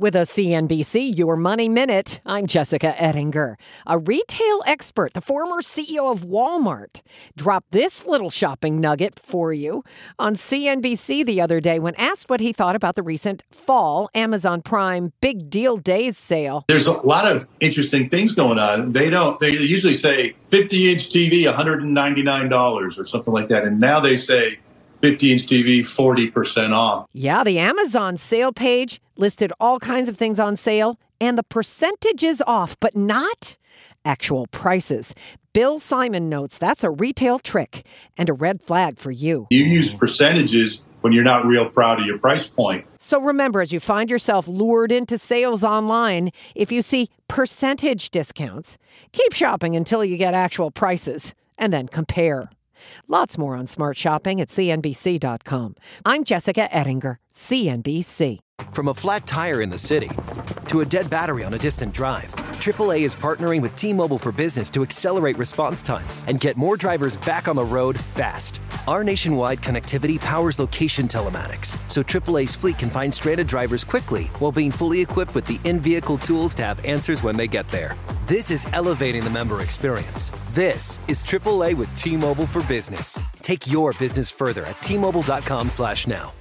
With a CNBC Your Money Minute, I'm Jessica Ettinger. A retail expert, the former CEO of Walmart, dropped this little shopping nugget for you on CNBC the other day when asked what he thought about the recent fall Amazon Prime Big Deal Days sale. There's a lot of interesting things going on. They usually say 50-inch TV, $199 or something like that. And now they say 50-inch TV, 40% off. Yeah, the Amazon sale page listed all kinds of things on sale and the percentages off, but not actual prices. Bill Simon notes that's a retail trick and a red flag for you. You use percentages when you're not real proud of your price point. So remember, as you find yourself lured into sales online, if you see percentage discounts, keep shopping until you get actual prices and then compare. Lots more on smart shopping at CNBC.com. I'm Jessica Ettinger, CNBC. From a flat tire in the city to a dead battery on a distant drive, AAA is partnering with T-Mobile for Business to accelerate response times and get more drivers back on the road fast. Our nationwide connectivity powers location telematics, so AAA's fleet can find stranded drivers quickly while being fully equipped with the in-vehicle tools to have answers when they get there. This is elevating the member experience. This is AAA with T-Mobile for Business. Take your business further at T-Mobile.com/now.